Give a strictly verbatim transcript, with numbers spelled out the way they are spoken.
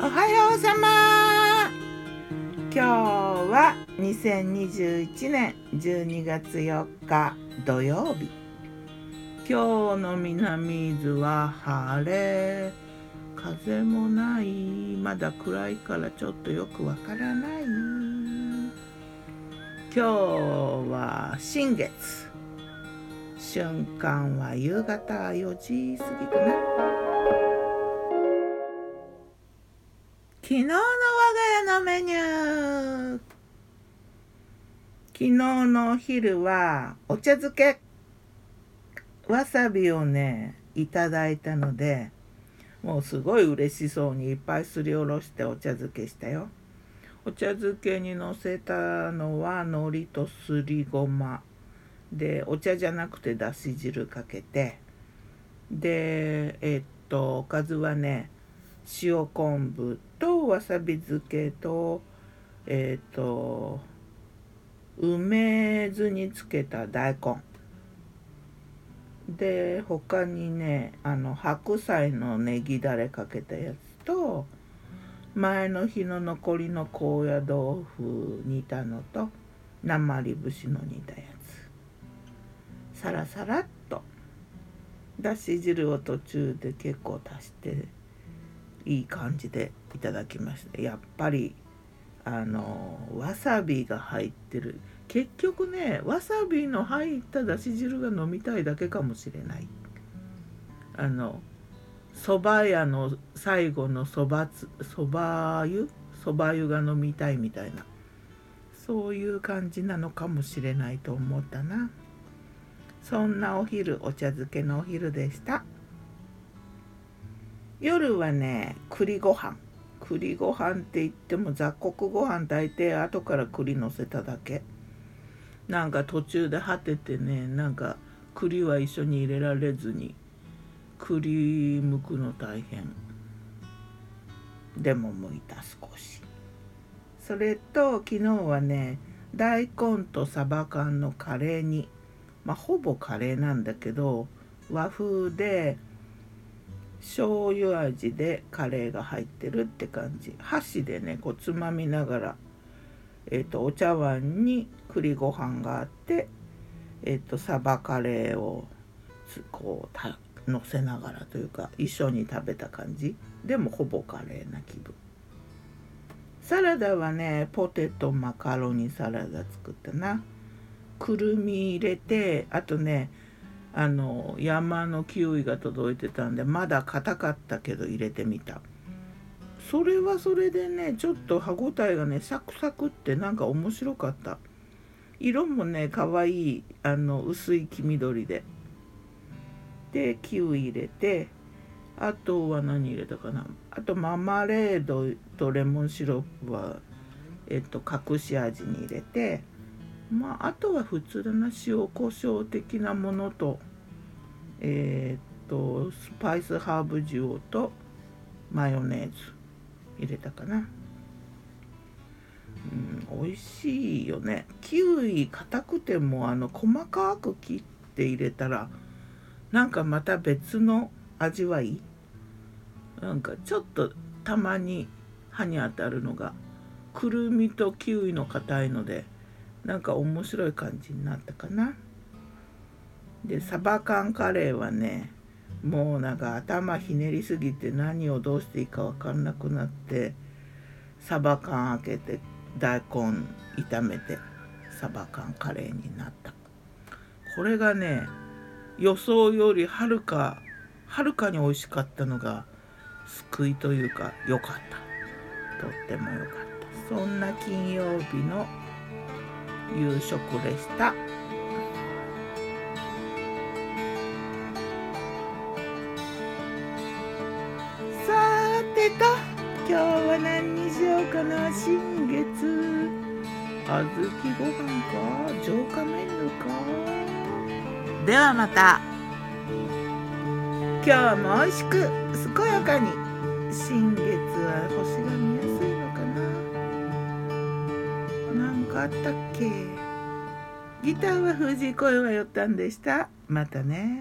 おはようさま。今日はにせんにじゅういちねんじゅうにがつよっか土曜日。今日の南伊豆は晴れ、風もない。まだ暗いからちょっとよくわからない。今日は新月、瞬間は夕方よじ過ぎかな。昨日の我が家のメニュー。昨日のお昼はお茶漬け、わさびをねいただいたので、もうすごい嬉しそうにいっぱいすりおろしてお茶漬けしたよ。お茶漬けにのせたのは海苔とすりごまで、お茶じゃなくてだし汁かけて、でえっとおかずはね塩昆布とわさび漬けと、えっと、梅酢につけた大根で、他にねあの白菜のネギだれかけたやつと、前の日の残りの高野豆腐煮たのと、鉛節の煮たやつ、サラサラっとだし汁を途中で結構足して。いい感じでいただきました。やっぱりあのわさびが入ってる、結局ねわさびの入っただし汁が飲みたいだけかもしれない。あのそば屋の最後のそばつそば湯そば湯が飲みたいみたいな、そういう感じなのかもしれないと思ったな。そんなお昼、お茶漬けのお昼でした。夜はね、栗ご飯。栗ご飯って言っても雑穀ご飯大抵後から栗のせただけ。なんか途中で果ててね、なんか栗は一緒に入れられずに、栗剥くの大変。でも剥いた少し。それと昨日はね、大根とサバ缶のカレーに、まあほぼカレーなんだけど、和風で、醤油味でカレーが入ってるって感じ。箸でねこうつまみながら、えーと、お茶碗に栗ご飯があって、えーと、サバカレーをこうたのせながらというか一緒に食べた感じ。でもほぼカレーな気分。サラダはねポテトマカロニサラダ作ったな。くるみ入れて、あとねあの山のキウイが届いてたんで、まだ硬かったけど入れてみた。それはそれでねちょっと歯ごたえがねサクサクってなんか面白かった。色もねかわいい、あの薄い黄緑で、でキウイ入れて、あとは何入れたかな、あとママレードとレモンシロップはえっと隠し味に入れて、まあ、あとは普通の塩コショウ的なものと、えー、とスパイスハーブ塩とマヨネーズ入れたかな。うん、美味しいよね。キウイ硬くてもあの細かく切って入れたらなんかまた別の味わい。なんかちょっとたまに歯に当たるのがくるみとキウイの硬いので。なんか面白い感じになったかな。でサバ缶カレーはねもうなんか頭ひねりすぎて何をどうしていいか分かんなくなって、サバ缶開けて大根炒めてサバ缶カレーになった。これがね予想よりはるかはるかに美味しかったのが救いというか良かった。とっても良かった。そんな金曜日の夕食でした。さてと、今日は何にしようかな。新月、あずきご飯か、浄化メニューか。ではまた。今日も美味しく健やかに。新月は星が見えます。あったっけ。ギターは藤井声はよったんでした。またね。